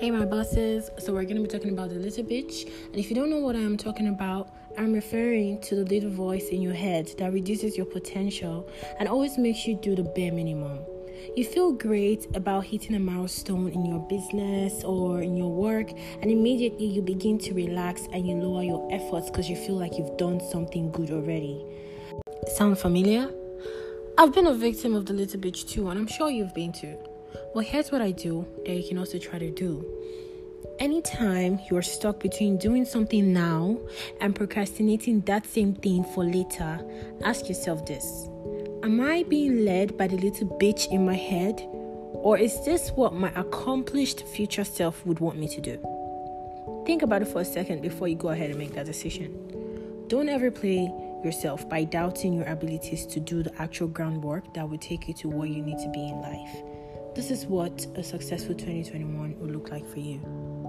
Hey my bosses, so we're gonna be talking about the little bitch, and if you don't know what I'm talking about, I'm referring to the little voice in your head that reduces your potential and always makes you do the bare minimum. You feel great about hitting a milestone in your business or in your work, and immediately you begin to relax and you lower your efforts because you feel like you've done something good already. Sound familiar? I've been a victim of the little bitch too, and I'm sure you've been too. Well, here's what I do that you can also try to do. Anytime you're stuck between doing something now and procrastinating that same thing for later, ask yourself this. Am I being led by the little bitch in my head? Or is this what my accomplished future self would want me to do? Think about it for a second before you go ahead and make that decision. Don't ever play yourself by doubting your abilities to do the actual groundwork that will take you to where you need to be in life. This is what a successful 2021 will look like for you.